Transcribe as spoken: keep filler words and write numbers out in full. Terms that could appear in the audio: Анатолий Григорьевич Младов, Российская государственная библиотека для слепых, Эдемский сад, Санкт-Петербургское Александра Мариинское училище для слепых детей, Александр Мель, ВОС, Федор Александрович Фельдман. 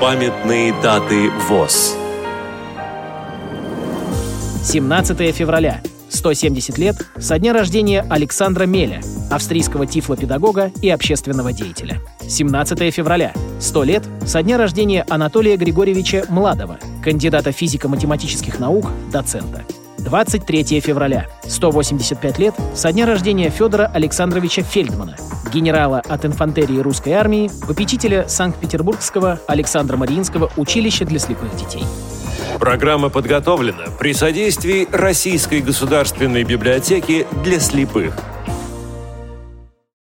Памятные даты ВОС. семнадцатое февраля. сто семьдесят лет со дня рождения Александра Меля, австрийского тифлопедагога и общественного деятеля. семнадцатое февраля. сто лет со дня рождения Анатолия Григорьевича Младова, кандидата физико-математических наук, доцента. двадцать третье февраля. сто восемьдесят пять лет со дня рождения Федора Александровича Фельдмана, генерала от инфантерии русской армии, попечителя Санкт-Петербургского Александра Мариинского училища для слепых детей. Программа подготовлена при содействии Российской государственной библиотеки для слепых.